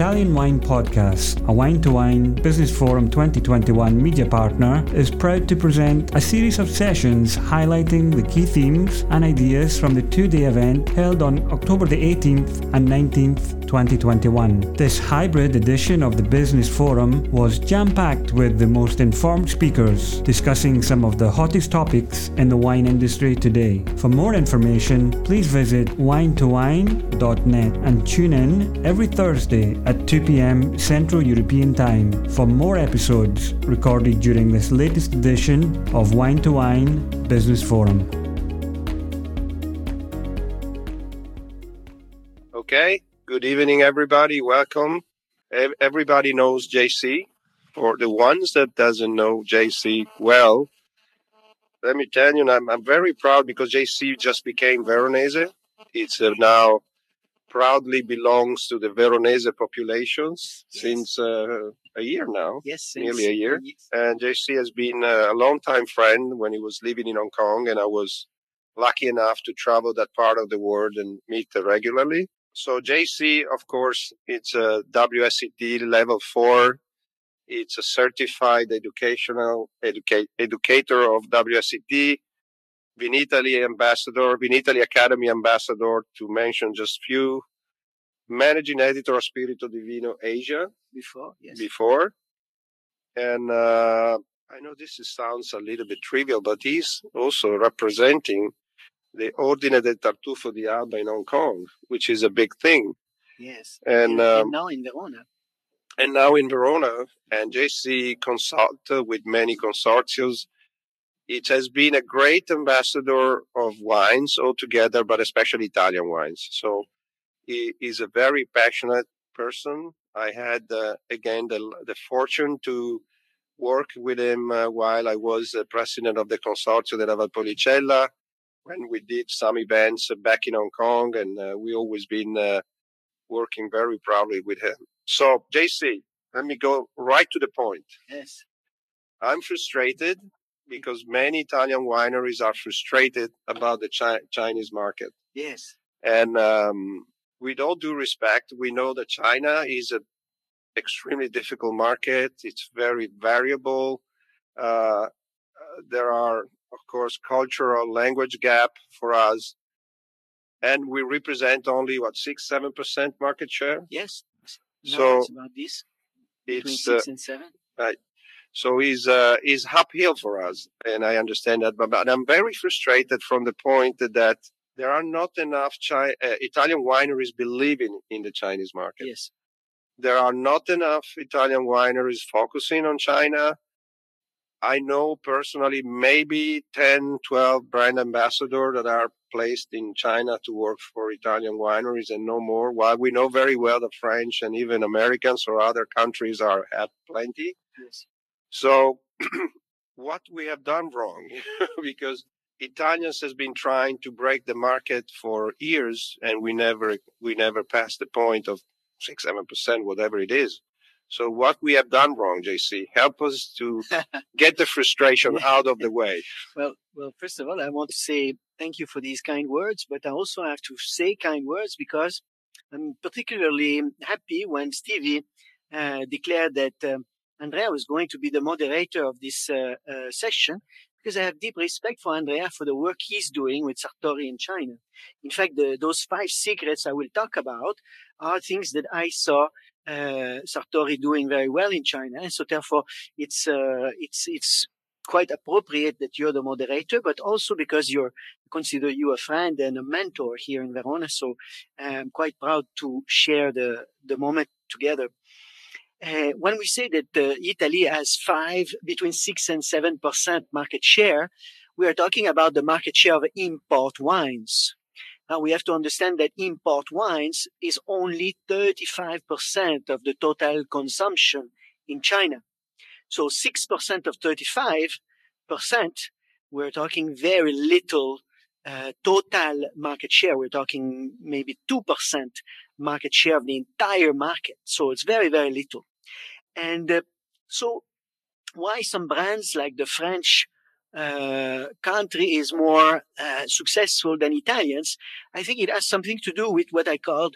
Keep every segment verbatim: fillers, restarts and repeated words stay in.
Italian Wine Podcast, a Wine to Wine Business Forum twenty twenty-one media partner, is proud to present a series of sessions highlighting the key themes and ideas from the two-day event held on October the eighteenth and nineteenth, twenty twenty-one. This hybrid edition of the Business Forum was jam-packed with the most informed speakers discussing some of the hottest topics in the wine industry today. For more information, please visit wine to wine dot net and tune in every Thursday at two p.m. Central European Time for more episodes recorded during this latest edition of Wine to Wine Business Forum. Okay. Good evening, everybody. Welcome. Everybody knows J C. For the ones that doesn't know J C well, let me tell you, I'm, I'm very proud because J C just became Veronese. It's uh, now proudly belongs to the Veronese populations yes. since uh, a year now, yes, nearly a year. Yes. And J C has been a longtime friend when he was living in Hong Kong, and I was lucky enough to travel that part of the world and meet regularly. So J C, of course, it's a W S E T level four. It's a certified educational educa- educator of W S E T, Vinitaly ambassador, Vinitaly Academy ambassador, to mention just few. Managing editor of Spirito Divino Asia. Before, yes. Before. And uh, I know this sounds a little bit trivial, but he's also representing the Ordine del Tartufo di Alba in Hong Kong, which is a big thing. Yes. And, and, um, and now in Verona. And now in Verona. And J C consult with many consortiums. It has been a great ambassador of wines altogether, but especially Italian wines. So he is a very passionate person. I had, uh, again, the, the fortune to work with him uh, while I was uh, president of the Consorzio della Valpolicella, when we did some events back in Hong Kong, and uh, we always been uh, working very proudly with him. So, J C, let me go right to the point. Yes. I'm frustrated because many Italian wineries are frustrated about the Chi- Chinese market. Yes. And um, with all due respect, we know that China is an extremely difficult market. It's very variable. Uh, there are... of course, cultural language gap for us. And we represent only, what, six, seven percent market share? Yes. No, so it's about this. Between it's, six uh, and seven. Right. So it's, uh, it's uphill for us. And I understand that. But, but I'm very frustrated from the point that, that there are not enough Chi- uh, Italian wineries believing in the Chinese market. Yes. There are not enough Italian wineries focusing on China. I know personally maybe ten, twelve brand ambassadors that are placed in China to work for Italian wineries and no more. While we know very well that French and even Americans or other countries are at plenty. Yes. So what we have done wrong, because Italians has been trying to break the market for years and we never we never passed the point of six, seven percent, whatever it is. So what we have done wrong, J C, help us to get the frustration out of the way. Well, well, first of all, I want to say thank you for these kind words, but I also have to say kind words because I'm particularly happy when Stevie uh, declared that um, Andrea was going to be the moderator of this uh, uh, session, because I have deep respect for Andrea for the work he's doing with Sartori in China. In fact, the, those five secrets I will talk about are things that I saw Uh, Sartori doing very well in China, and so therefore it's uh, it's it's quite appropriate that you're the moderator, but also because you're consider you a friend and a mentor here in Verona. So I'm quite proud to share the the moment together. Uh, when we say that uh, Italy has five between six and seven percent market share, we are talking about the market share of import wines. Now, we have to understand that import wines is only thirty-five percent of the total consumption in China. So six percent of thirty-five percent, we're talking very little uh, total market share. We're talking maybe two percent market share of the entire market. So it's very, very little. And uh, so why some brands like the French Uh, country is more uh, successful than Italians, I think it has something to do with what I called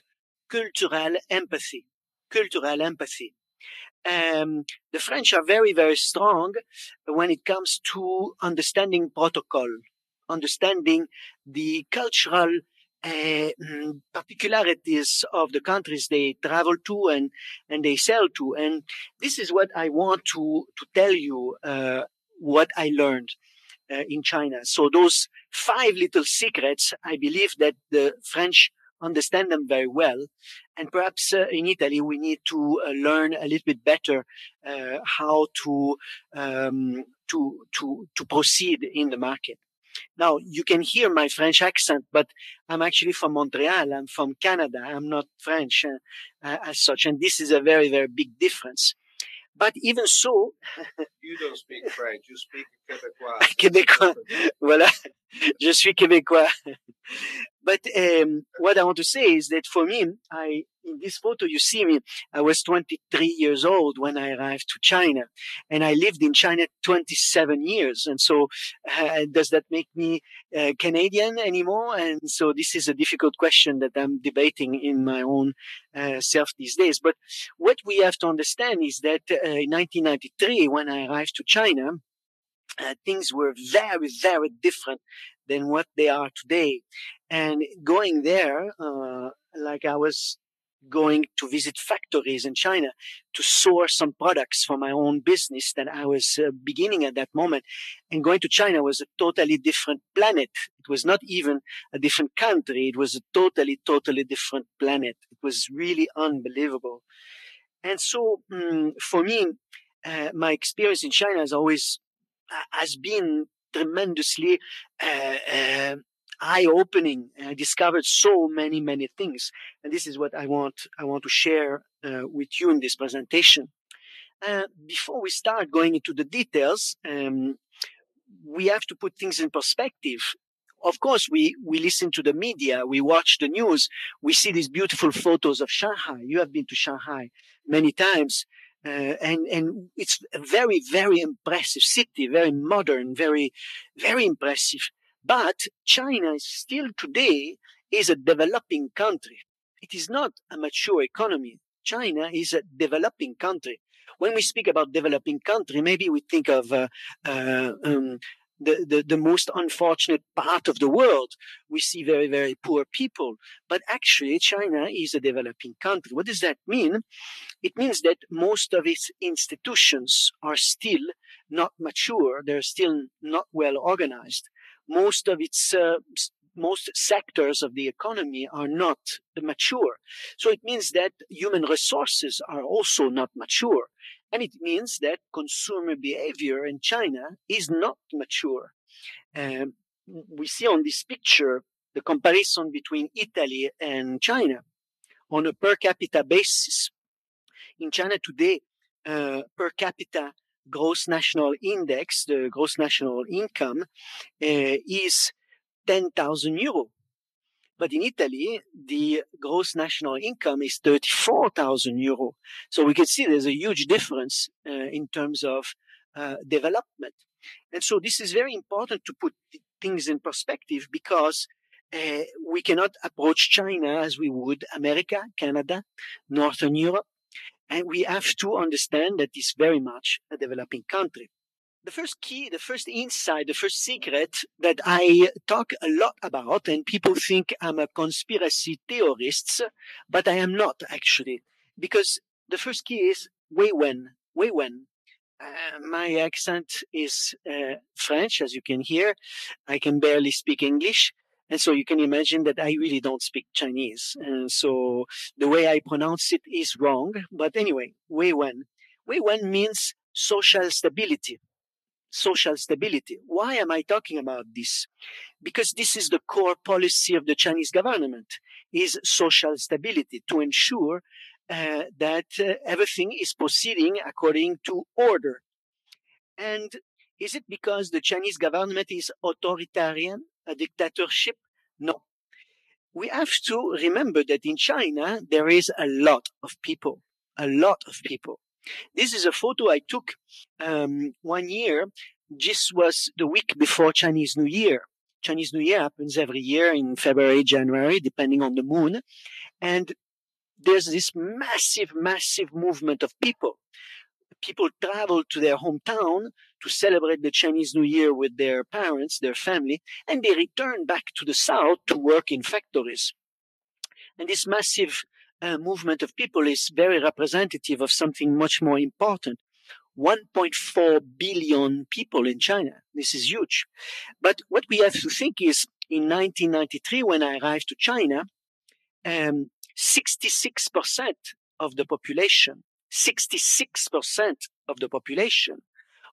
cultural empathy. cultural empathy. Um, the French are very, very strong when it comes to understanding protocol, understanding the cultural uh, particularities of the countries they travel to and, and they sell to. And this is what I want to, to tell you, uh, what I learned uh, in China. So those five little secrets, I believe that the French understand them very well. And perhaps uh, in Italy, we need to uh, learn a little bit better uh, how to, um, to, to, to proceed in the market. Now, you can hear my French accent, but I'm actually from Montreal. I'm from Canada. I'm not French uh, uh, as such. And this is a very, very big difference. But even so, you don't speak French. You speak Québécois. Québécois. Voilà, je suis Québécois. But um, what I want to say is that for me, I in this photo you see me. I was twenty-three years old when I arrived to China, and I lived in China twenty-seven years. And so, uh, does that make me uh, Canadian anymore? And so, this is a difficult question that I'm debating in my own uh, self these days. But what we have to understand is that uh, in nineteen ninety-three, when I arrived to China, Uh, things were very, very different than what they are today. And going there, uh, like I was going to visit factories in China to source some products for my own business that I was uh, beginning at that moment. And going to China was a totally different planet. It was not even a different country. It was a totally, totally different planet. It was really unbelievable. And so um, for me, uh, my experience in China has always has been tremendously uh, uh, eye-opening. I discovered so many, many things, and this is what I want. I want to share uh, with you in this presentation. Uh, before we start going into the details, um, we have to put things in perspective. Of course, we we listen to the media, we watch the news, we see these beautiful photos of Shanghai. You have been to Shanghai many times. Uh, and, and it's a very, very impressive city, very modern, very, very impressive. But China still today is a developing country. It is not a mature economy. China is a developing country. When we speak about developing country, maybe we think of uh, uh, um, the, the, the most unfortunate part of the world. We see very, very poor people. But actually, China is a developing country. What does that mean? It means that most of its institutions are still not mature. They're still not well organized. Most of its, uh, most sectors of the economy are not mature. So it means that human resources are also not mature. And it means that consumer behavior in China is not mature. Um, we see on this picture the comparison between Italy and China on a per capita basis. In China today, uh, per capita gross national index, the gross national income, uh, is ten thousand euro. But in Italy, the gross national income is thirty-four thousand euro. So we can see there's a huge difference uh, in terms of uh, development. And so this is very important to put th- things in perspective, because uh, we cannot approach China as we would America, Canada, Northern Europe. And we have to understand that it's very much a developing country. The first key, the first insight, the first secret that I talk a lot about, and people think I'm a conspiracy theorist, but I am not actually, because the first key is weiwen, weiwen. Uh, my accent is uh, French, as you can hear. I can barely speak English. And so you can imagine that I really don't speak Chinese. And so the way I pronounce it is wrong. But anyway, weiwen. Weiwen means social stability. Social stability. Why am I talking about this? Because this is the core policy of the Chinese government, is social stability, to ensure uh, that uh, everything is proceeding according to order. And is it because the Chinese government is authoritarian, a dictatorship? No. We have to remember that in China, there is a lot of people, a lot of people. This is a photo I took um, one year. This was the week before Chinese New Year. Chinese New Year happens every year in February, January, depending on the moon. And there's this massive, massive movement of people. People travel to their hometown to celebrate the Chinese New Year with their parents, their family, and they return back to the south to work in factories. And this massive uh, movement of people is very representative of something much more important. one point four billion people in China. This is huge. But what we have to think is, in nineteen ninety-three, when I arrived to China, um, sixty-six percent of the population, sixty-six percent of the population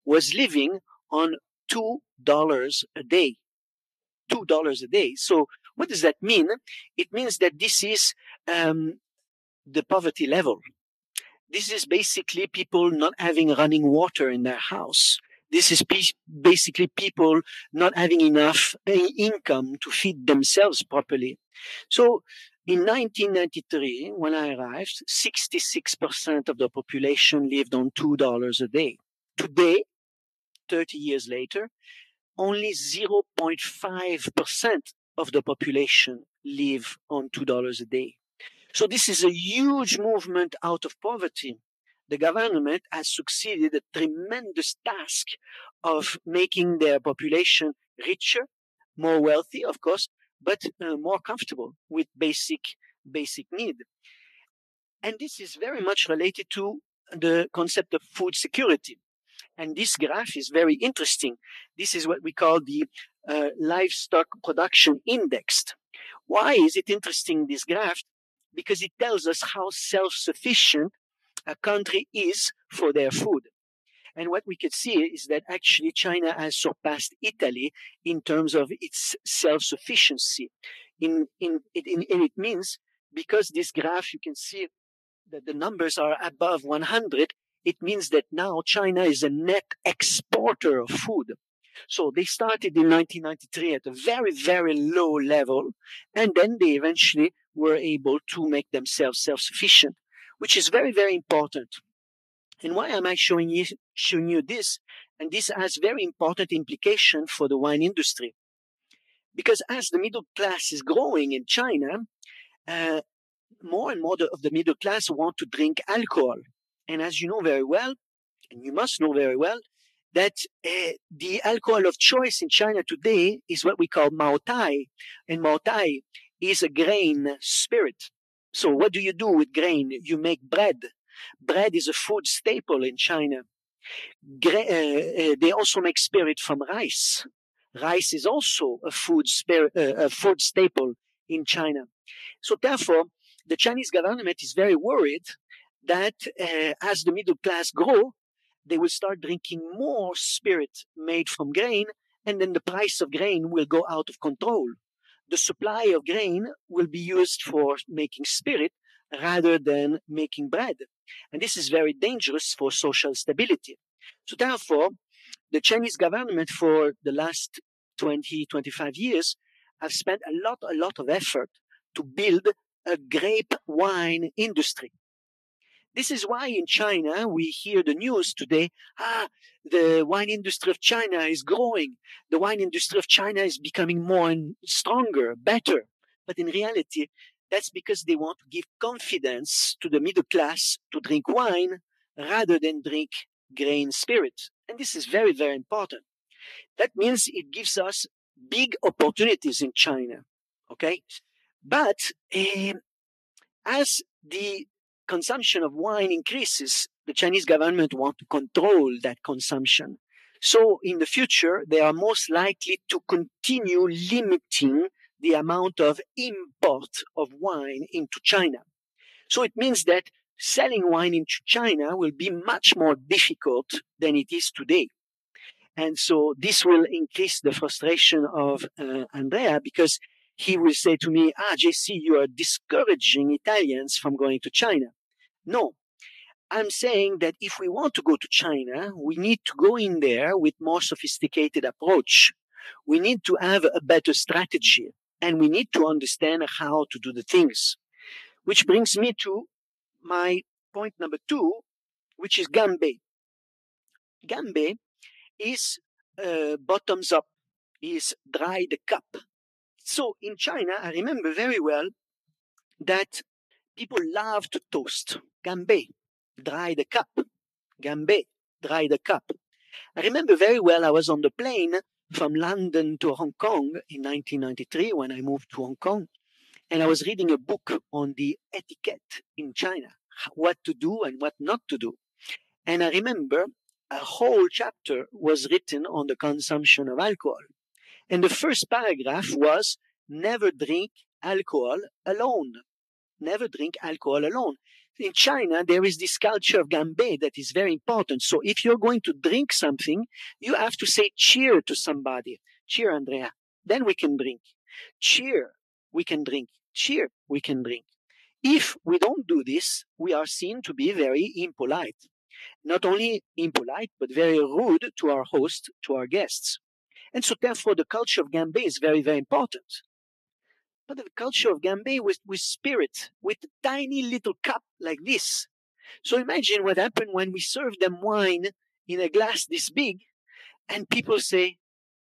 was living on two dollars a day, two dollars a day. So what does that mean? It means that this is um, the poverty level. This is basically people not having running water in their house. This is pe- basically people not having enough income to feed themselves properly. So in nineteen ninety-three, when I arrived, sixty-six percent of the population lived on two dollars a day. Today, thirty years later, only zero point five percent of the population live on two dollars a day. So this is a huge movement out of poverty. The government has succeeded a tremendous task of making their population richer, more wealthy, of course, but uh, more comfortable with basic, basic need. And this is very much related to the concept of food security. And this graph is very interesting. This is what we call the uh, livestock production indexed. Why is it interesting, this graph? Because it tells us how self-sufficient a country is for their food. And what we could see is that actually China has surpassed Italy in terms of its self-sufficiency. In, in, in, in it means, because this graph, you can see that the numbers are above one hundred, it means that now China is a net exporter of food. So they started in nineteen ninety-three at a very, very low level, and then they eventually were able to make themselves self-sufficient, which is very, very important. And why am I showing you, showing you this? And this has very important implication for the wine industry. Because as the middle class is growing in China, uh, more and more of the middle class want to drink alcohol. And as you know very well, and you must know very well, that uh, the alcohol of choice in China today is what we call Maotai. And Maotai is a grain spirit. So what do you do with grain? You make bread. Bread is a food staple in China. Gra- uh, uh, they also make spirit from rice. Rice is also a food, spirit, uh, a food staple in China. So therefore, the Chinese government is very worried that uh, as the middle class grow, they will start drinking more spirit made from grain, and then the price of grain will go out of control. The supply of grain will be used for making spirit rather than making bread. And this is very dangerous for social stability. So therefore, the Chinese government for the last twenty, twenty-five years have spent a lot, a lot of effort to build a grape wine industry. This is why in China, we hear the news today, ah, the wine industry of China is growing. The wine industry of China is becoming more and stronger, better. But in reality, that's because they want to give confidence to the middle class to drink wine rather than drink grain spirit. And this is very, very important. That means it gives us big opportunities in China. Okay. But um, as the consumption of wine increases, the Chinese government want to control that consumption. So in the future, they are most likely to continue limiting the amount of import of wine into China. So it means that selling wine into China will be much more difficult than it is today. And so this will increase the frustration of uh, Andrea, because he will say to me, ah, J C, you are discouraging Italians from going to China. No, I'm saying that if we want to go to China, we need to go in there with more sophisticated approach. We need to have a better strategy, and we need to understand how to do the things. Which brings me to my point number two, which is ganbei. Ganbei is uh, bottoms up, is dry the cup. So in China, I remember very well that People love to toast. Ganbei, dry the cup. Ganbei, dry the cup. I remember very well I was on the plane from London to Hong Kong in nineteen ninety-three when I moved to Hong Kong, and I was reading a book on the etiquette in China, what to do and what not to do. And I remember a whole chapter was written on the consumption of alcohol. And the first paragraph was, never drink alcohol alone. Never drink alcohol alone. In China, there is this culture of ganbei that is very important. So if you're going to drink something, you have to say cheer to somebody. Cheer, Andrea. Then we can drink. Cheer, we can drink. Cheer, we can drink. If we don't do this, we are seen to be very impolite. Not only impolite, but very rude to our host, to our guests. And so therefore, the culture of ganbei is very, very important. But the culture of ganbei with, with spirit, with a tiny little cup like this. So imagine what happened when we serve them wine in a glass this big, and people say,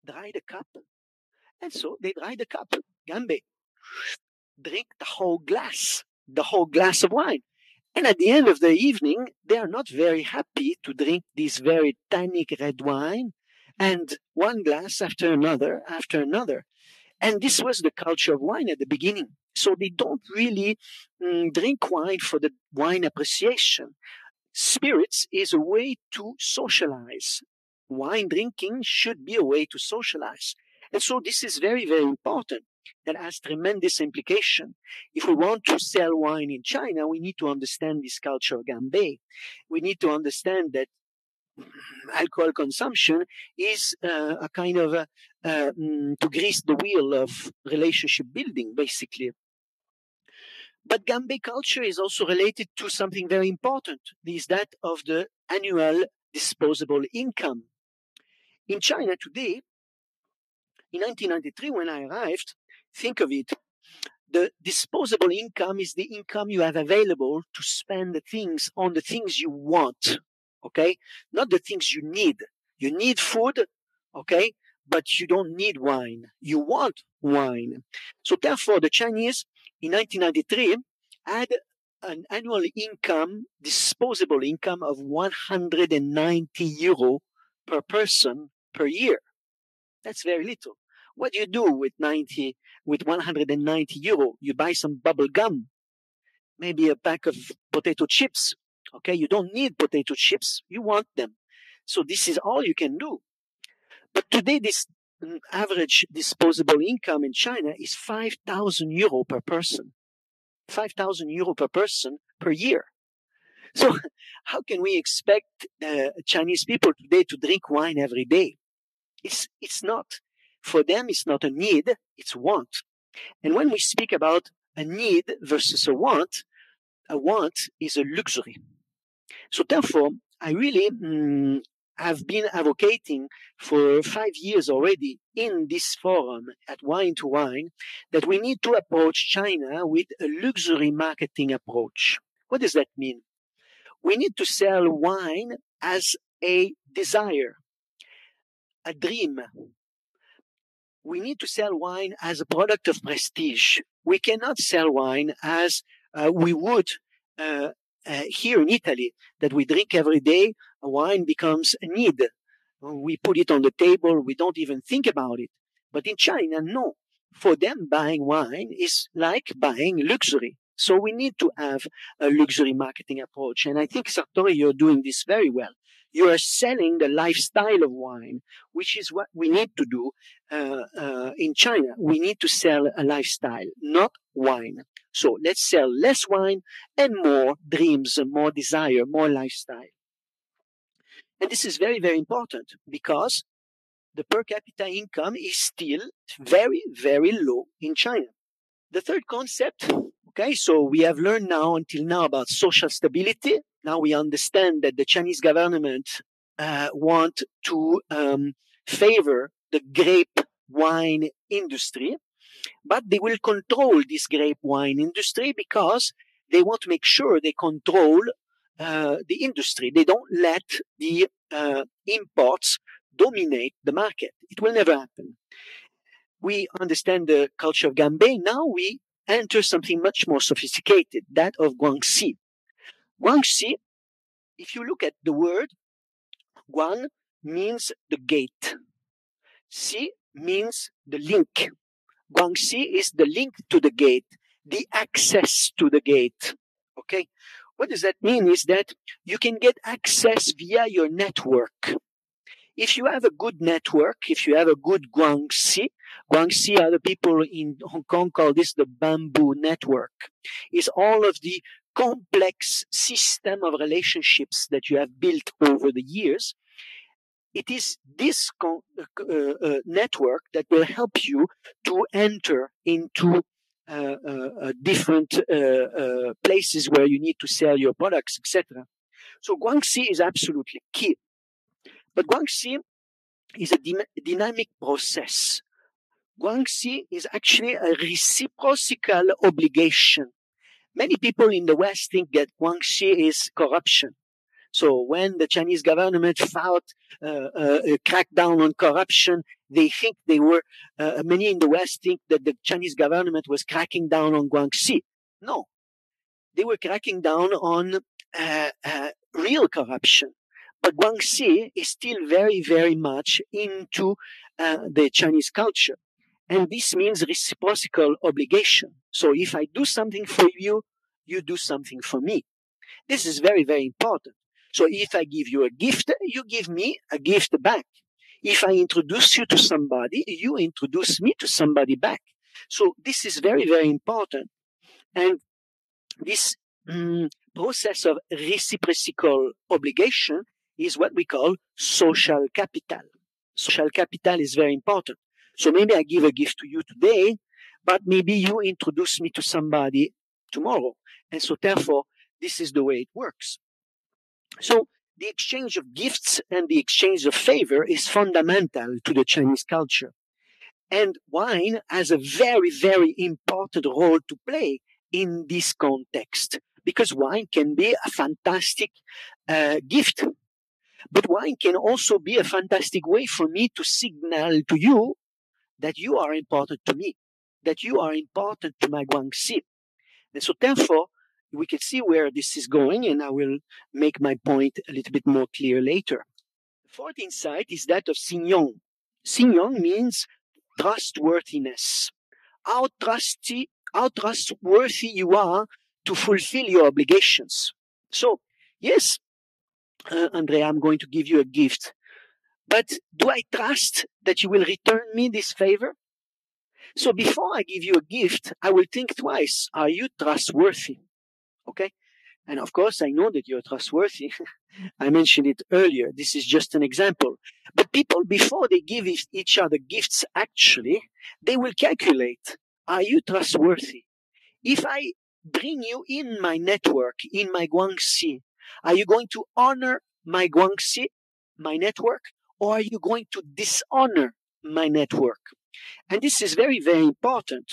dry the cup. And so they dry the cup, ganbei. Drink the whole glass, the whole glass of wine. And at the end of the evening, they are not very happy to drink this very tannic red wine, and one glass after another, after another. And this was the culture of wine at the beginning. So they don't really mm, drink wine for the wine appreciation. Spirits is a way to socialize. Wine drinking should be a way to socialize. And so this is very, very important. That has tremendous implication. If we want to sell wine in China, we need to understand this culture of ganbei. We need to understand that alcohol consumption is uh, a kind of a, uh, to grease the wheel of relationship building, basically. But ganbei culture is also related to something very important, is that of the annual disposable income. In China today, in nineteen ninety-three, when I arrived, think of it, the disposable income is the income you have available to spend the things on the things you want, okay? Not the things you need. You need food, okay? But you don't need wine. You want wine. So therefore, the Chinese in nineteen ninety-three had an annual income, disposable income of one hundred ninety euro per person per year. That's very little. What do you do with ninety, with one hundred ninety euro? You buy some bubble gum, maybe a pack of potato chips. Okay, you don't need potato chips. You want them. So this is all you can do. But today, this average disposable income in China is five thousand euro per person. five thousand euro per person per year. So how can we expect uh, Chinese people today to drink wine every day? It's, it's not. For them, it's not a need, it's want. And when we speak about a need versus a want, a want is a luxury. So therefore, I really mm, have been advocating for five years already in this forum at wine to wine that we need to approach China with a luxury marketing approach. What does that mean? We need to sell wine as a desire, a dream. We need to sell wine as a product of prestige. We cannot sell wine as uh, we would uh, uh, here in Italy, that we drink every day. Wine becomes a need. We put it on the table. We don't even think about it. But in China, no. For them, buying wine is like buying luxury. So we need to have a luxury marketing approach. And I think, Sartori, you're doing this very well. You are selling the lifestyle of wine, which is what we need to do uh, uh, in China. We need to sell a lifestyle, not wine. So let's sell less wine and more dreams, more desire, more lifestyle. And this is very, very important because the per capita income is still very, very low in China. The third concept, okay, so we have learned now until now about social stability. Now we understand that the Chinese government uh, want to um, favor the grape wine industry, but they will control this grape wine industry because they want to make sure they control uh, the industry. They don't let the uh, imports dominate the market. It will never happen. We understand the culture of ganbei. Now we enter something much more sophisticated, that of guanxi. Guanxi, if you look at the word, guan means the gate. Xi means the link. Guanxi is the link to the gate, the access to the gate. Okay? What does that mean is that you can get access via your network. If you have a good network, if you have a good guanxi, guanxi are the people in Hong Kong call this the bamboo network. It's all of the complex system of relationships that you have built over the years. It is this con- uh, uh, network that will help you to enter into Uh, uh, uh, different uh, uh, places where you need to sell your products, et cetera. So guanxi is absolutely key. But guanxi is a dy- dynamic process. Guanxi is actually a reciprocal obligation. Many people in the West think that guanxi is corruption. So when the Chinese government fought, uh, uh, cracked down on corruption, they think they were, uh, many in the West think that the Chinese government was cracking down on guanxi. No, they were cracking down on uh, uh, real corruption. But guanxi is still very, very much into uh, the Chinese culture. And this means reciprocal obligation. So if I do something for you, you do something for me. This is very, very important. So if I give you a gift, you give me a gift back. If I introduce you to somebody, you introduce me to somebody back. So this is very, very important. And this um, process of reciprocal obligation is what we call social capital. Social capital is very important. So maybe I give a gift to you today, but maybe you introduce me to somebody tomorrow. And so therefore, this is the way it works. So the exchange of gifts and the exchange of favor is fundamental to the Chinese culture. And wine has a very, very important role to play in this context, because wine can be a fantastic uh, gift. But wine can also be a fantastic way for me to signal to you that you are important to me, that you are important to my guanxi. And so therefore, we can see where this is going, and I will make my point a little bit more clear later. The fourth insight is that of xinyong. Xinyong means trustworthiness. How, trusty, how trustworthy you are to fulfill your obligations. So, yes, uh, Andrea, I'm going to give you a gift, but do I trust that you will return me this favor? So before I give you a gift, I will think twice. Are you trustworthy? Okay. And of course, I know that you're trustworthy. I mentioned it earlier. This is just an example. But people, before they give each other gifts, actually, they will calculate, are you trustworthy? If I bring you in my network, in my guanxi, are you going to honor my guanxi, my network, or are you going to dishonor my network? And this is very, very important.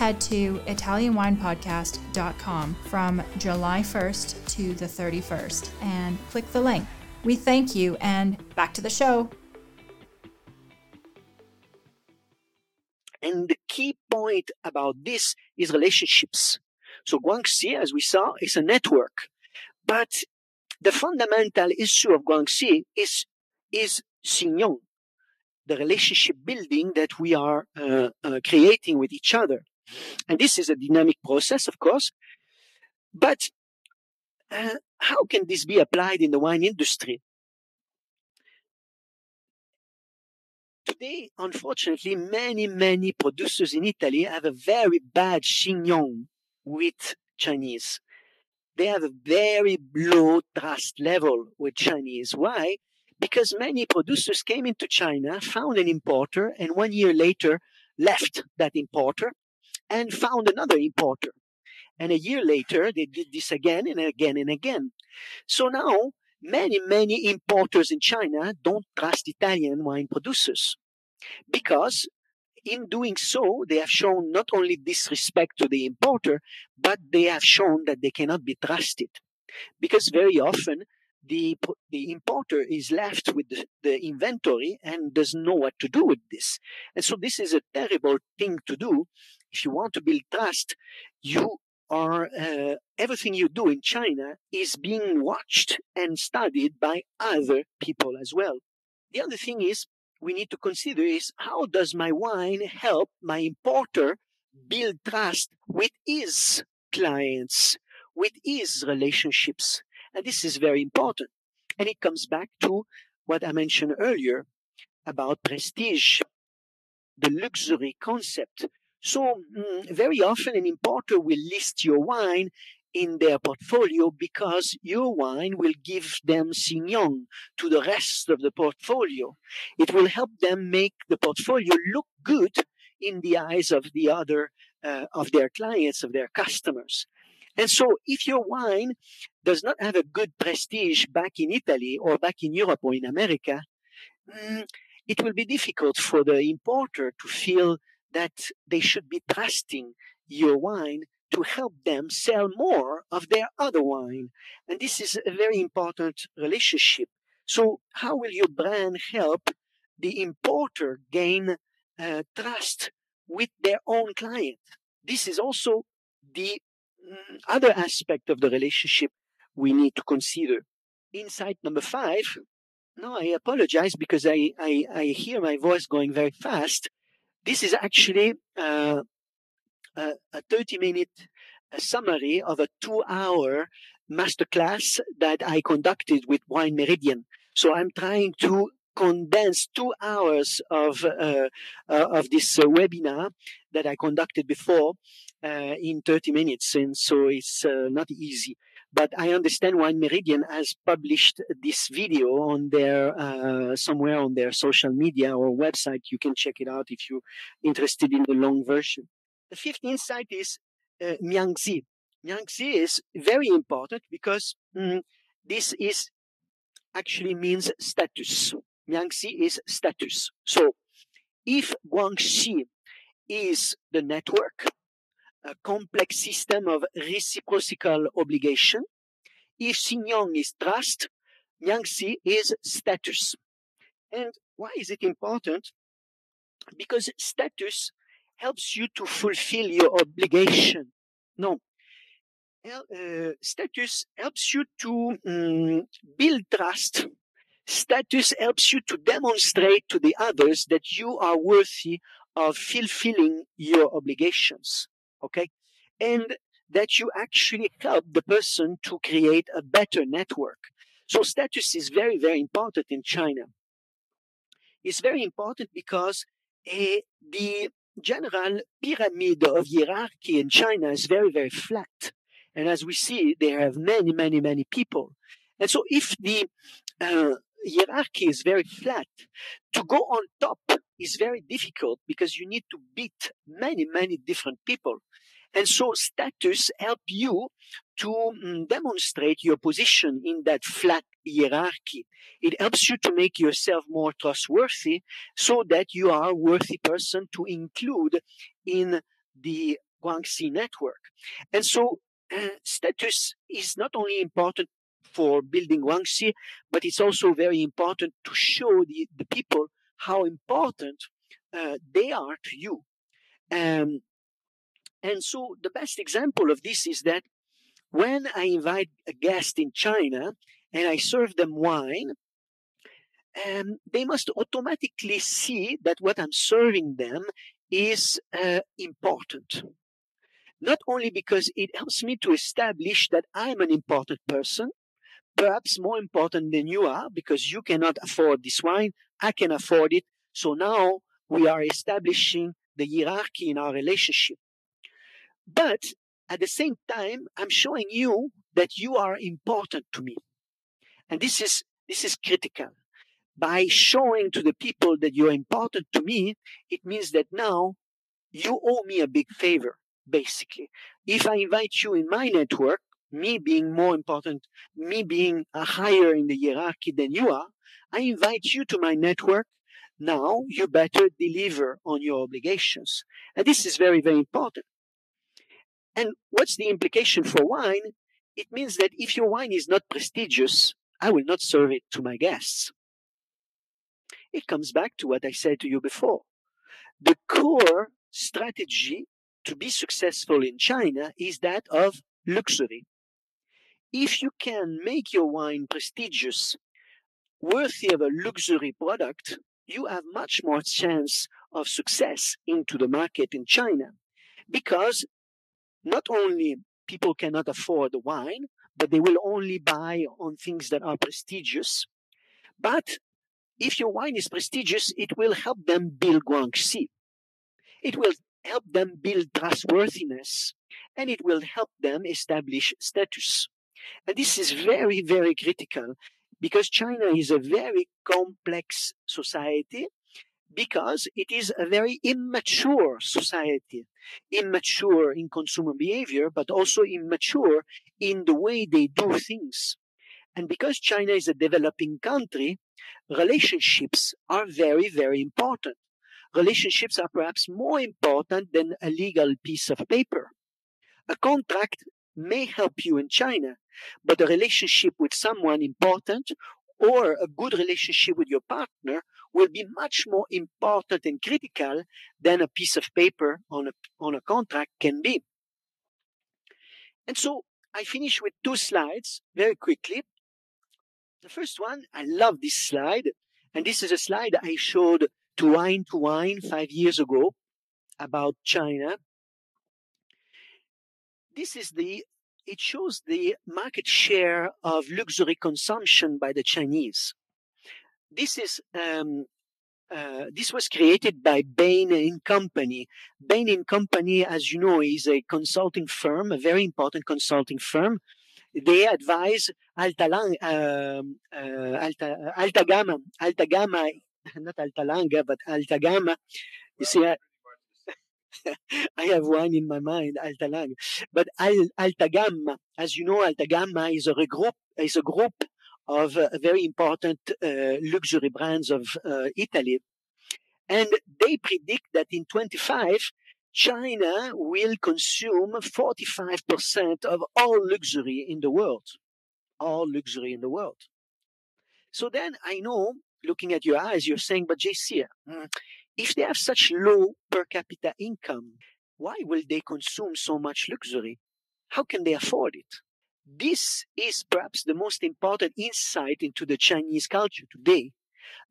head to Italian Wine Podcast dot com from July first to the thirty-first and click the link. We thank you, and back to the show. And the key point about this is relationships. So guanxi, as we saw, is a network. But the fundamental issue of guanxi is, is xinyong, the relationship building that we are uh, uh, creating with each other. And this is a dynamic process, of course. But uh, how can this be applied in the wine industry? Today, unfortunately, many, many producers in Italy have a very bad xinyong with Chinese. They have a very low trust level with Chinese. Why? because many producers came into China, found an importer, and one year later left that importer and found another importer. And a year later, they did this again and again and again. So now, many, many importers in China don't trust Italian wine producers because in doing so, they have shown not only disrespect to the importer, but they have shown that they cannot be trusted because very often the, the importer is left with the, the inventory and doesn't know what to do with this. And so this is a terrible thing to do. If you want to build trust, you Or uh, everything you do in China is being watched and studied by other people as well. The other thing is we need to consider is how does my wine help my importer build trust with his clients, with his relationships? And this is very important. And it comes back to what I mentioned earlier about prestige, the luxury concept. So very often an importer will list your wine in their portfolio because your wine will give them xinyong to the rest of the portfolio. It will help them make the portfolio look good in the eyes of the other, uh, of their clients, of their customers. And so if your wine does not have a good prestige back in Italy or back in Europe or in America, mm, it will be difficult for the importer to feel that they should be trusting your wine to help them sell more of their other wine. And this is a very important relationship. So how will your brand help the importer gain uh, trust with their own client? This is also the other aspect of the relationship we need to consider. Insight number five. No, I apologize because I, I, I hear my voice going very fast. This is actually uh, a thirty-minute summary of a two-hour masterclass that I conducted with Wine Meridian. So I'm trying to condense two hours of uh, uh, of this uh, webinar that I conducted before uh, in thirty minutes, and so it's uh, not easy. But I understand Wine Meridian has published this video on their, uh, somewhere on their social media or website. You can check it out if you're interested in the long version. The fifth insight is uh, mianzi. Mianzi is very important because mm, this is actually means status. Mianzi is status. So if ganxi is the network, a complex system of reciprocal obligation. If xinyong is trust, mianzi is status. And why is it important? Because status helps you to fulfill your obligation. No. Uh, status helps you to um, build trust. Status helps you to demonstrate to the others that you are worthy of fulfilling your obligations. Okay, and that you actually help the person to create a better network. So status is very, very important in China. It's very important because uh, the general pyramid of hierarchy in China is very, very flat. And as we see, they have many, many, many people. And so if the uh, hierarchy is very flat, to go on top is very difficult because you need to beat many, many different people. And so status helps you to demonstrate your position in that flat hierarchy. It helps you to make yourself more trustworthy so that you are a worthy person to include in the ganxi network. And so uh, status is not only important for building ganxi, but it's also very important to show the, the people how important uh, they are to you. Um, and so the best example of this is that when I invite a guest in China and I serve them wine, um, they must automatically see that what I'm serving them is uh, important. Not only because it helps me to establish that I'm an important person, perhaps more important than you are, because you cannot afford this wine, I can afford it. So now we are establishing the hierarchy in our relationship. But at the same time, I'm showing you that you are important to me. And this is, this is critical. by showing to the people that you're important to me, it means that now you owe me a big favor, basically. If I invite you in my network, me being more important, me being a higher in the hierarchy than you are, I invite you to my network. Now you better deliver on your obligations. And this is very, very important. And what's the implication for wine? It means that if your wine is not prestigious, I will not serve it to my guests. It comes back to what I said to you before. The core strategy to be successful in China is that of luxury. If you can make your wine prestigious, worthy of a luxury product, you have much more chance of success into the market in China, because not only people cannot afford wine, but they will only buy on things that are prestigious. But if your wine is prestigious, it will help them build ganxi. It will help them build trustworthiness, and it will help them establish status. And this is very, very critical, because China is a very complex society, because it is a very immature society, immature in consumer behavior, but also immature in the way they do things. And because China is a developing country, relationships are very, very important. Relationships are perhaps more important than a legal piece of paper. A contract may help you in China, but a relationship with someone important or a good relationship with your partner will be much more important and critical than a piece of paper on a, on a contract can be. And so I finish with two slides very quickly. The first one, I love this slide. And this is a slide I showed to wine to wine five years ago about China. This is the, it shows the market share of luxury consumption by the Chinese. This is, um, uh, this was created by Bain and Company. Bain and Company, as you know, is a consulting firm, a very important consulting firm. They advise Altalang, uh, uh, Alta, Altagamma, Altagamma, not Altalanga, but Altagamma. You see, I, I have wine in my mind, Altalang. But Al, Altagamma, as you know, Altagamma is a regroup, is a group of uh, very important uh, luxury brands of uh, Italy. And they predict that in twenty-five, China will consume forty-five percent of all luxury in the world. All luxury in the world. So then I know, looking at your eyes, you're saying, but J C, if they have such low per capita income, why will they consume so much luxury? How can they afford it? This is perhaps the most important insight into the Chinese culture today.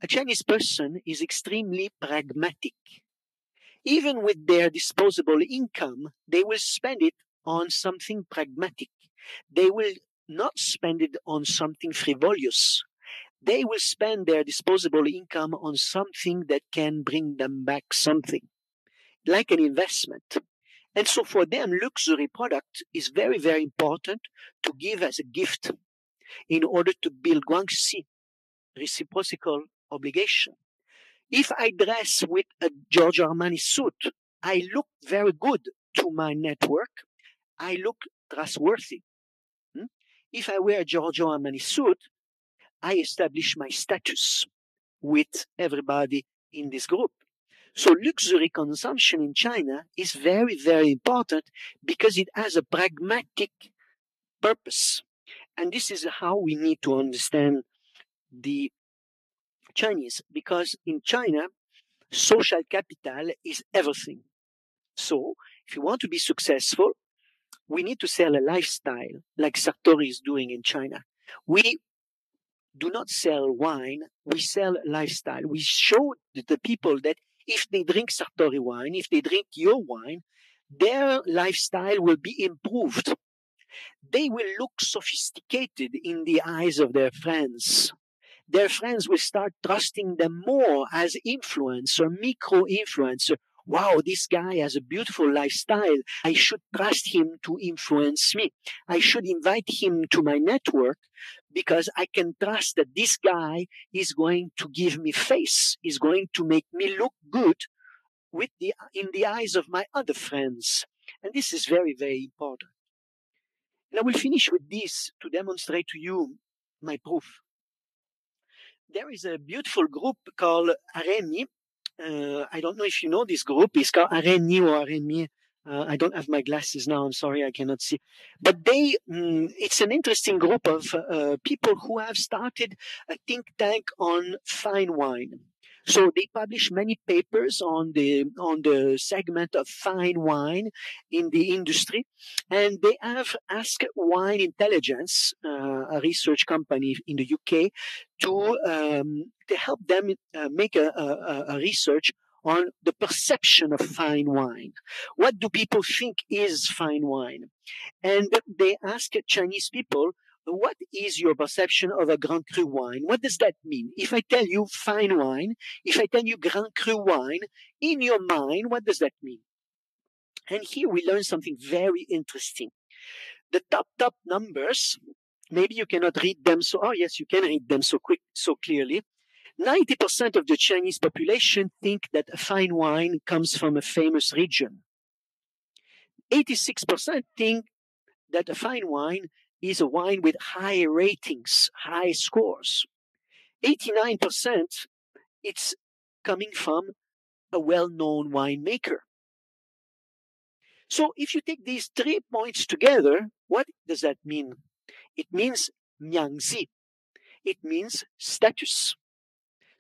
A Chinese person is extremely pragmatic. Even with their disposable income, they will spend it on something pragmatic. They will not spend it on something frivolous. They will spend their disposable income on something that can bring them back something, like an investment. And so for them, luxury product is very, very important to give as a gift in order to build guangxi, reciprocal obligation. If I dress with a Giorgio Armani suit, I look very good to my network. I look trustworthy. Hmm? If I wear a Giorgio Armani suit, I establish my status with everybody in this group. So luxury consumption in China is very, very important because it has a pragmatic purpose. And this is how we need to understand the Chinese, because in China, social capital is everything. So if you want to be successful, we need to sell a lifestyle like Sartori is doing in China. We do not sell wine, we sell lifestyle. We show the people that if they drink Sartori wine, if they drink your wine, their lifestyle will be improved. They will look sophisticated in the eyes of their friends. Their friends will start trusting them more as influencer, micro-influencer. Wow, this guy has a beautiful lifestyle. I should trust him to influence me. I should invite him to my network because I can trust that this guy is going to give me face, is going to make me look good with the, in the eyes of my other friends. And this is very, very important. And I will finish with this to demonstrate to you my proof. There is a beautiful group called Aréni. Uh, I don't know if you know this group. It's called Aréni or Aréni. Uh, I don't have my glasses now. I'm sorry, I cannot see. But they, um, it's an interesting group of uh, people who have started a think tank on fine wine. So they publish many papers on the on the segment of fine wine in the industry, and they have asked Wine Intelligence, uh, a research company in the U K, to um, to help them uh, make a, a, a research on the perception of fine wine. What do people think is fine wine? And they asked Chinese people, what is your perception of a Grand Cru wine? What does that mean? If I tell you fine wine, if I tell you Grand Cru wine, in your mind, what does that mean? And here we learn something very interesting. The top, top numbers, maybe you cannot read them so, oh yes, you can read them so quick, so clearly. ninety percent of the Chinese population think that a fine wine comes from a famous region. eighty-six percent think that a fine wine is a wine with high ratings, high scores. eighty-nine percent, it's coming from a well-known winemaker. So if you take these three points together, what does that mean? It means mianzi. It means status.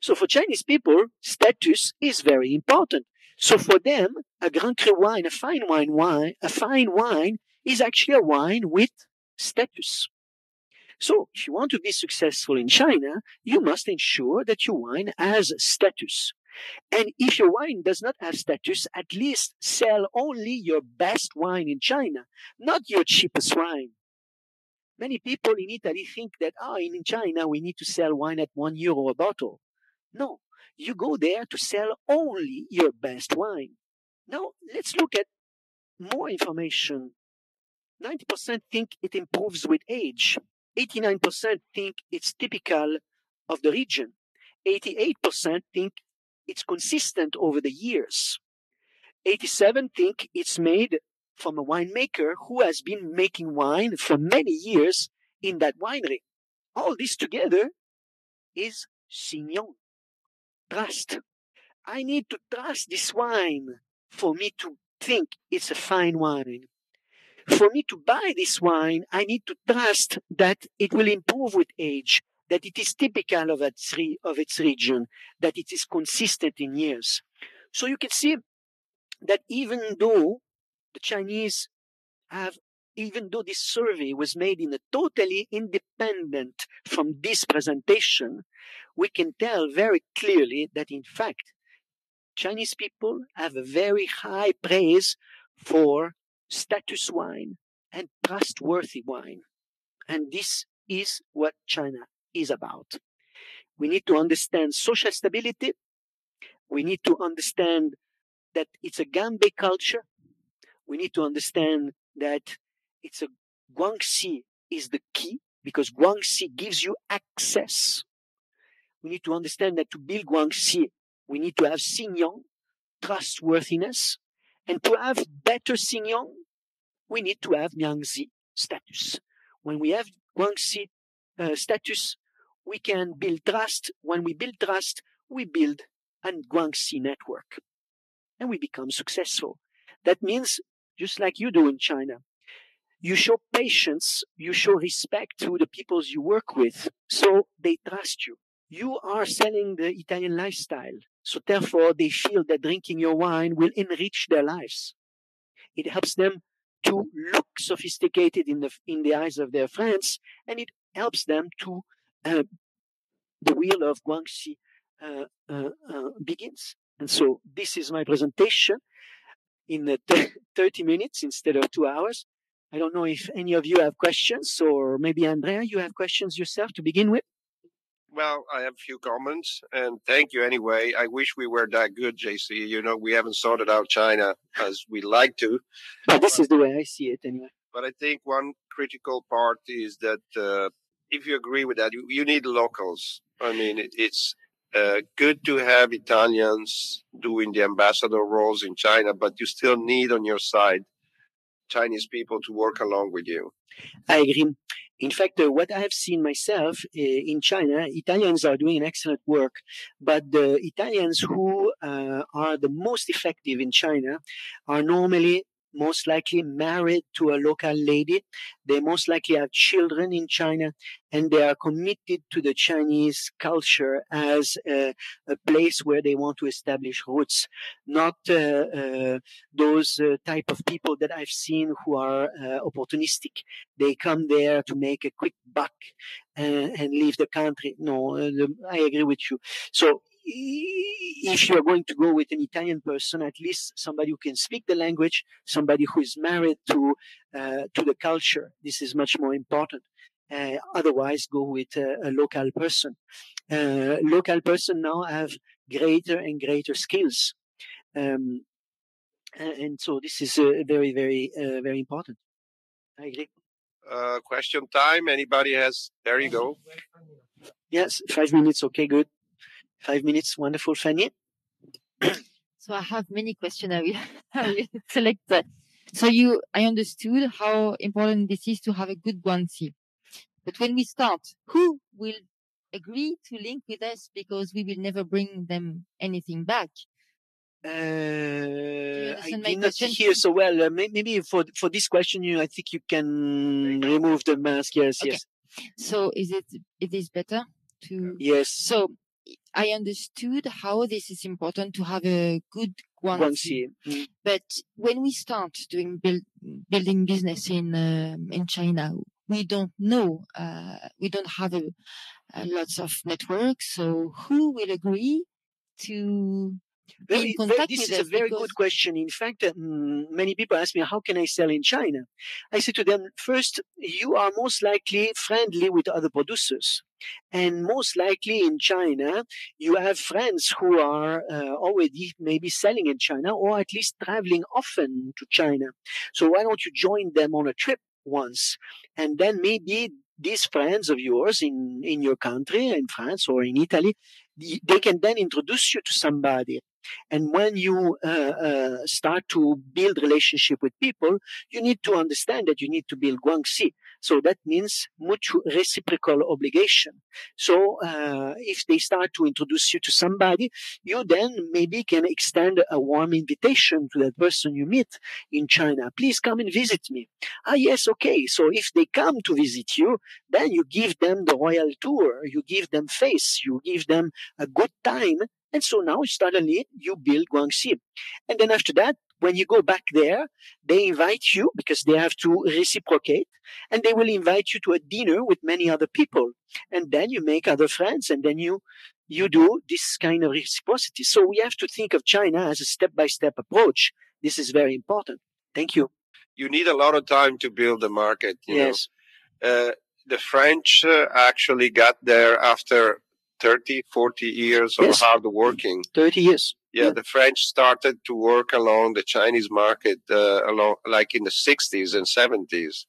So for Chinese people, status is very important. So for them, a Grand Cru wine, a fine wine, wine, a fine wine is actually a wine with status. So if you want to be successful in China, you must ensure that your wine has status. And if your wine does not have status, at least sell only your best wine in China, not your cheapest wine. Many people in Italy think that, ah, oh, in China, we need to sell wine at one euro a bottle. No, you go there to sell only your best wine. Now, let's look at more information. ninety percent think it improves with age. eighty-nine percent think it's typical of the region. eighty-eight percent think it's consistent over the years. eighty-seven percent think it's made from a winemaker who has been making wine for many years in that winery. All this together is xinyong. Trust. I need to trust this wine for me to think it's a fine wine. For me to buy this wine, I need to trust that it will improve with age, that it is typical of its, re- of its region, that it is consistent in years. So you can see that even though the Chinese have, even though this survey was made in a totally independent from this presentation, we can tell very clearly that in fact, Chinese people have a very high praise for status wine and trustworthy wine. And this is what China is about. We need to understand social stability. We need to understand that it's a ganbei culture. We need to understand that it's a guangxi is the key, because guangxi gives you access. We need to understand that to build guangxi, we need to have xinyong, trustworthiness. And to have better xinyong, we need to have mianzi status. When we have guangxi uh, status, we can build trust. When we build trust, we build a guangxi network, and we become successful. That means, just like you do in China, you show patience, you show respect to the peoples you work with, so they trust you. You are selling the Italian lifestyle. So therefore, they feel that drinking your wine will enrich their lives. It helps them to look sophisticated in the in the eyes of their friends, and it helps them to uh, the wheel of guangxi uh, uh, uh, begins. And so this is my presentation in thirty minutes instead of two hours. I don't know if any of you have questions, or maybe Andrea, you have questions yourself to begin with. Well, I have a few comments, and thank you anyway. I wish we were that good, J C. You know, we haven't sorted out China as we like to. But this but, is the way I see it anyway. But I think one critical part is that uh, if you agree with that, you, you need locals. I mean, it, it's uh, good to have Italians doing the ambassador roles in China, but you still need on your side Chinese people to work along with you. I agree. In fact, uh, what I have seen myself uh, in China, Italians are doing excellent work, but the Italians who uh, are the most effective in China are normally most likely married to a local lady. They most likely have children in China, and they are committed to the Chinese culture as a, a place where they want to establish roots, not uh, uh, those uh, type of people that I've seen who are uh, opportunistic. They come there to make a quick buck and, and leave the country. No, uh, the, I agree with you. So if you are going to go with an Italian person, at least somebody who can speak the language, somebody who is married to uh, to the culture. This is much more important. Uh, otherwise, go with a, a local person. Uh, local person now have greater and greater skills. Um, and so this is uh, very, very, uh, very important. I agree. Uh, question time. Anybody has? There you go. Yes, five minutes. Okay, good. Five minutes, wonderful, Fanny. So I have many questions. I will, I will select that. So you, I understood how important this is to have a good ganxi. But when we start, who will agree to link with us because we will never bring them anything back? Uh, I did not hear so well. Uh, maybe for for this question, you, I think you can remove the mask. Yes, okay. Yes. So is it it is better to yes. So I understood how this is important to have a good guanxi. Mm-hmm. But when we start doing build, building business in um, in China, we don't know, uh, we don't have a, a lots of networks. So who will agree to very, be in contact very, this with is us a very good question. In fact, um, many people ask me, how can I sell in China? I say to them, first, you are most likely friendly with other producers. And most likely in China, you have friends who are uh, already maybe selling in China or at least traveling often to China. So why don't you join them on a trip once? And then maybe these friends of yours in, in your country, in France or in Italy, they can then introduce you to somebody. And when you uh, uh, start to build relationship with people, you need to understand that you need to build guanxi. So that means mutual reciprocal obligation. So uh, if they start to introduce you to somebody, you then maybe can extend a warm invitation to that person you meet in China. Please come and visit me. Ah, yes, okay. So if they come to visit you, then you give them the royal tour. You give them face. You give them a good time. And so now suddenly you build guanxi. And then after that, when you go back there, they invite you because they have to reciprocate, and they will invite you to a dinner with many other people. And then you make other friends, and then you, you do this kind of reciprocity. So we have to think of China as a step-by-step approach. This is very important. Thank you. You need a lot of time to build the market. You yes. know. Uh, the French uh, actually got there after thirty, forty years of yes. hard working. thirty years. Yeah, yeah, the French started to work along the Chinese market uh, along, like in the sixties and seventies.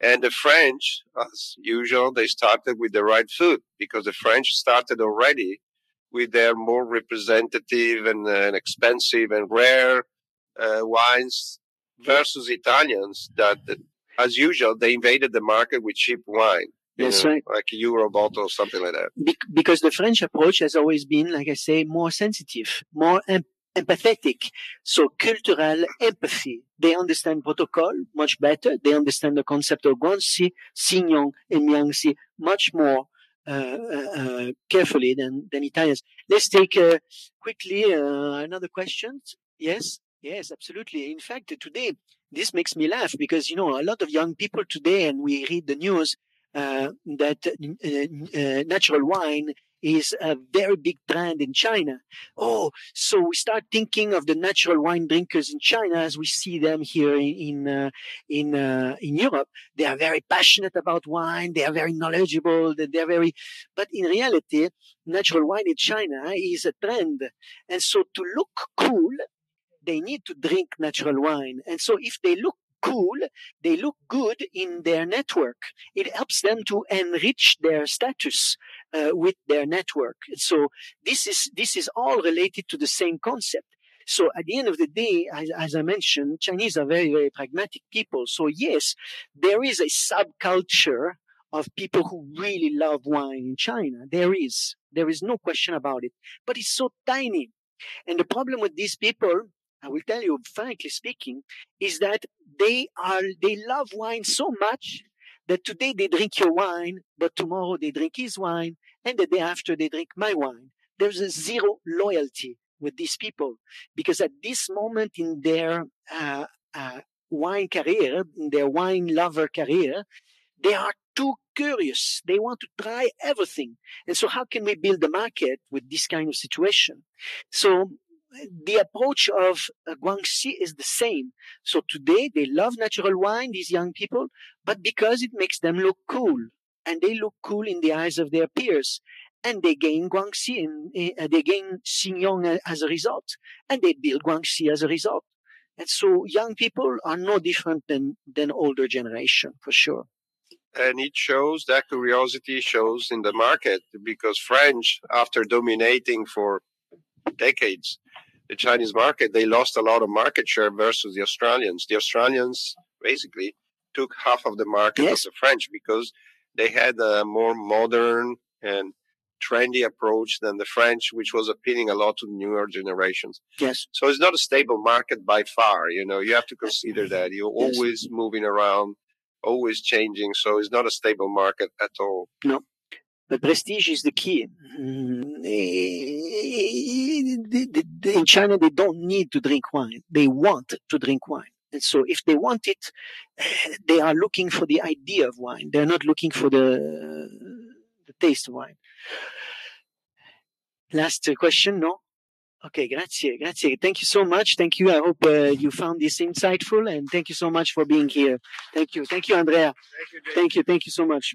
And the French, as usual, they started with the right food because the French started already with their more representative and, uh, and expensive and rare uh, wines versus Italians that, that, as usual, they invaded the market with cheap wine. That's you know, right. Like a Euro bottle or something like that. Be- because the French approach has always been, like I say, more sensitive, more em- empathetic. So cultural empathy. They understand protocol much better. They understand the concept of ganxi, xinyong, and mianzi much more uh, uh, carefully than, than Italians. Let's take uh, quickly uh, another question. Yes, yes, absolutely. In fact, today, this makes me laugh because, you know, a lot of young people today, and we read the news, Uh, that uh, uh, natural wine is a very big trend in China. Oh, so we start thinking of the natural wine drinkers in China as we see them here in in uh, in, uh, in Europe. They are very passionate about wine. They are very knowledgeable. They are very, but in reality, natural wine in China is a trend. And so to look cool, they need to drink natural wine. And so if they look cool, they look good in their network. It helps them to enrich their status uh, with their network. So this is this is all related to the same concept. So at the end of the day, as, as I mentioned, Chinese are very, very pragmatic people. So yes, there is a subculture of people who really love wine in China. There is. There is no question about it. But it's so tiny. And the problem with these people, I will tell you, frankly speaking, is that they are they love wine so much that today they drink your wine, but tomorrow they drink his wine, and the day after they drink my wine. There's a zero loyalty with these people, because at this moment in their uh, uh, wine career, in their wine lover career, they are too curious. They want to try everything. And so how can we build a market with this kind of situation? So the approach of uh, Guangxi is the same. So today they love natural wine, these young people, but because it makes them look cool, and they look cool in the eyes of their peers, and they gain Guangxi and uh, they gain Xinyong as a result, and they build Guangxi as a result. And so young people are no different than, than older generation, for sure. And it shows, that curiosity shows in the market, because French, after dominating for decades the Chinese market, they lost a lot of market share versus the Australians. The Australians basically took half of the market yes. of the French, because they had a more modern and trendy approach than the French, which was appealing a lot to the newer generations. Yes. So it's not a stable market by far. You know, you have to consider that. You're yes. always moving around, always changing. So it's not a stable market at all. No. But prestige is the key. In China, they don't need to drink wine. They want to drink wine. And so if they want it, they are looking for the idea of wine. They're not looking for the, the taste of wine. Last question, no? Okay, grazie, grazie. Thank you so much. Thank you. I hope uh, you found this insightful, and thank you so much for being here. Thank you. Thank you, Andrea. Thank you, Dave. Thank you. Thank you so much.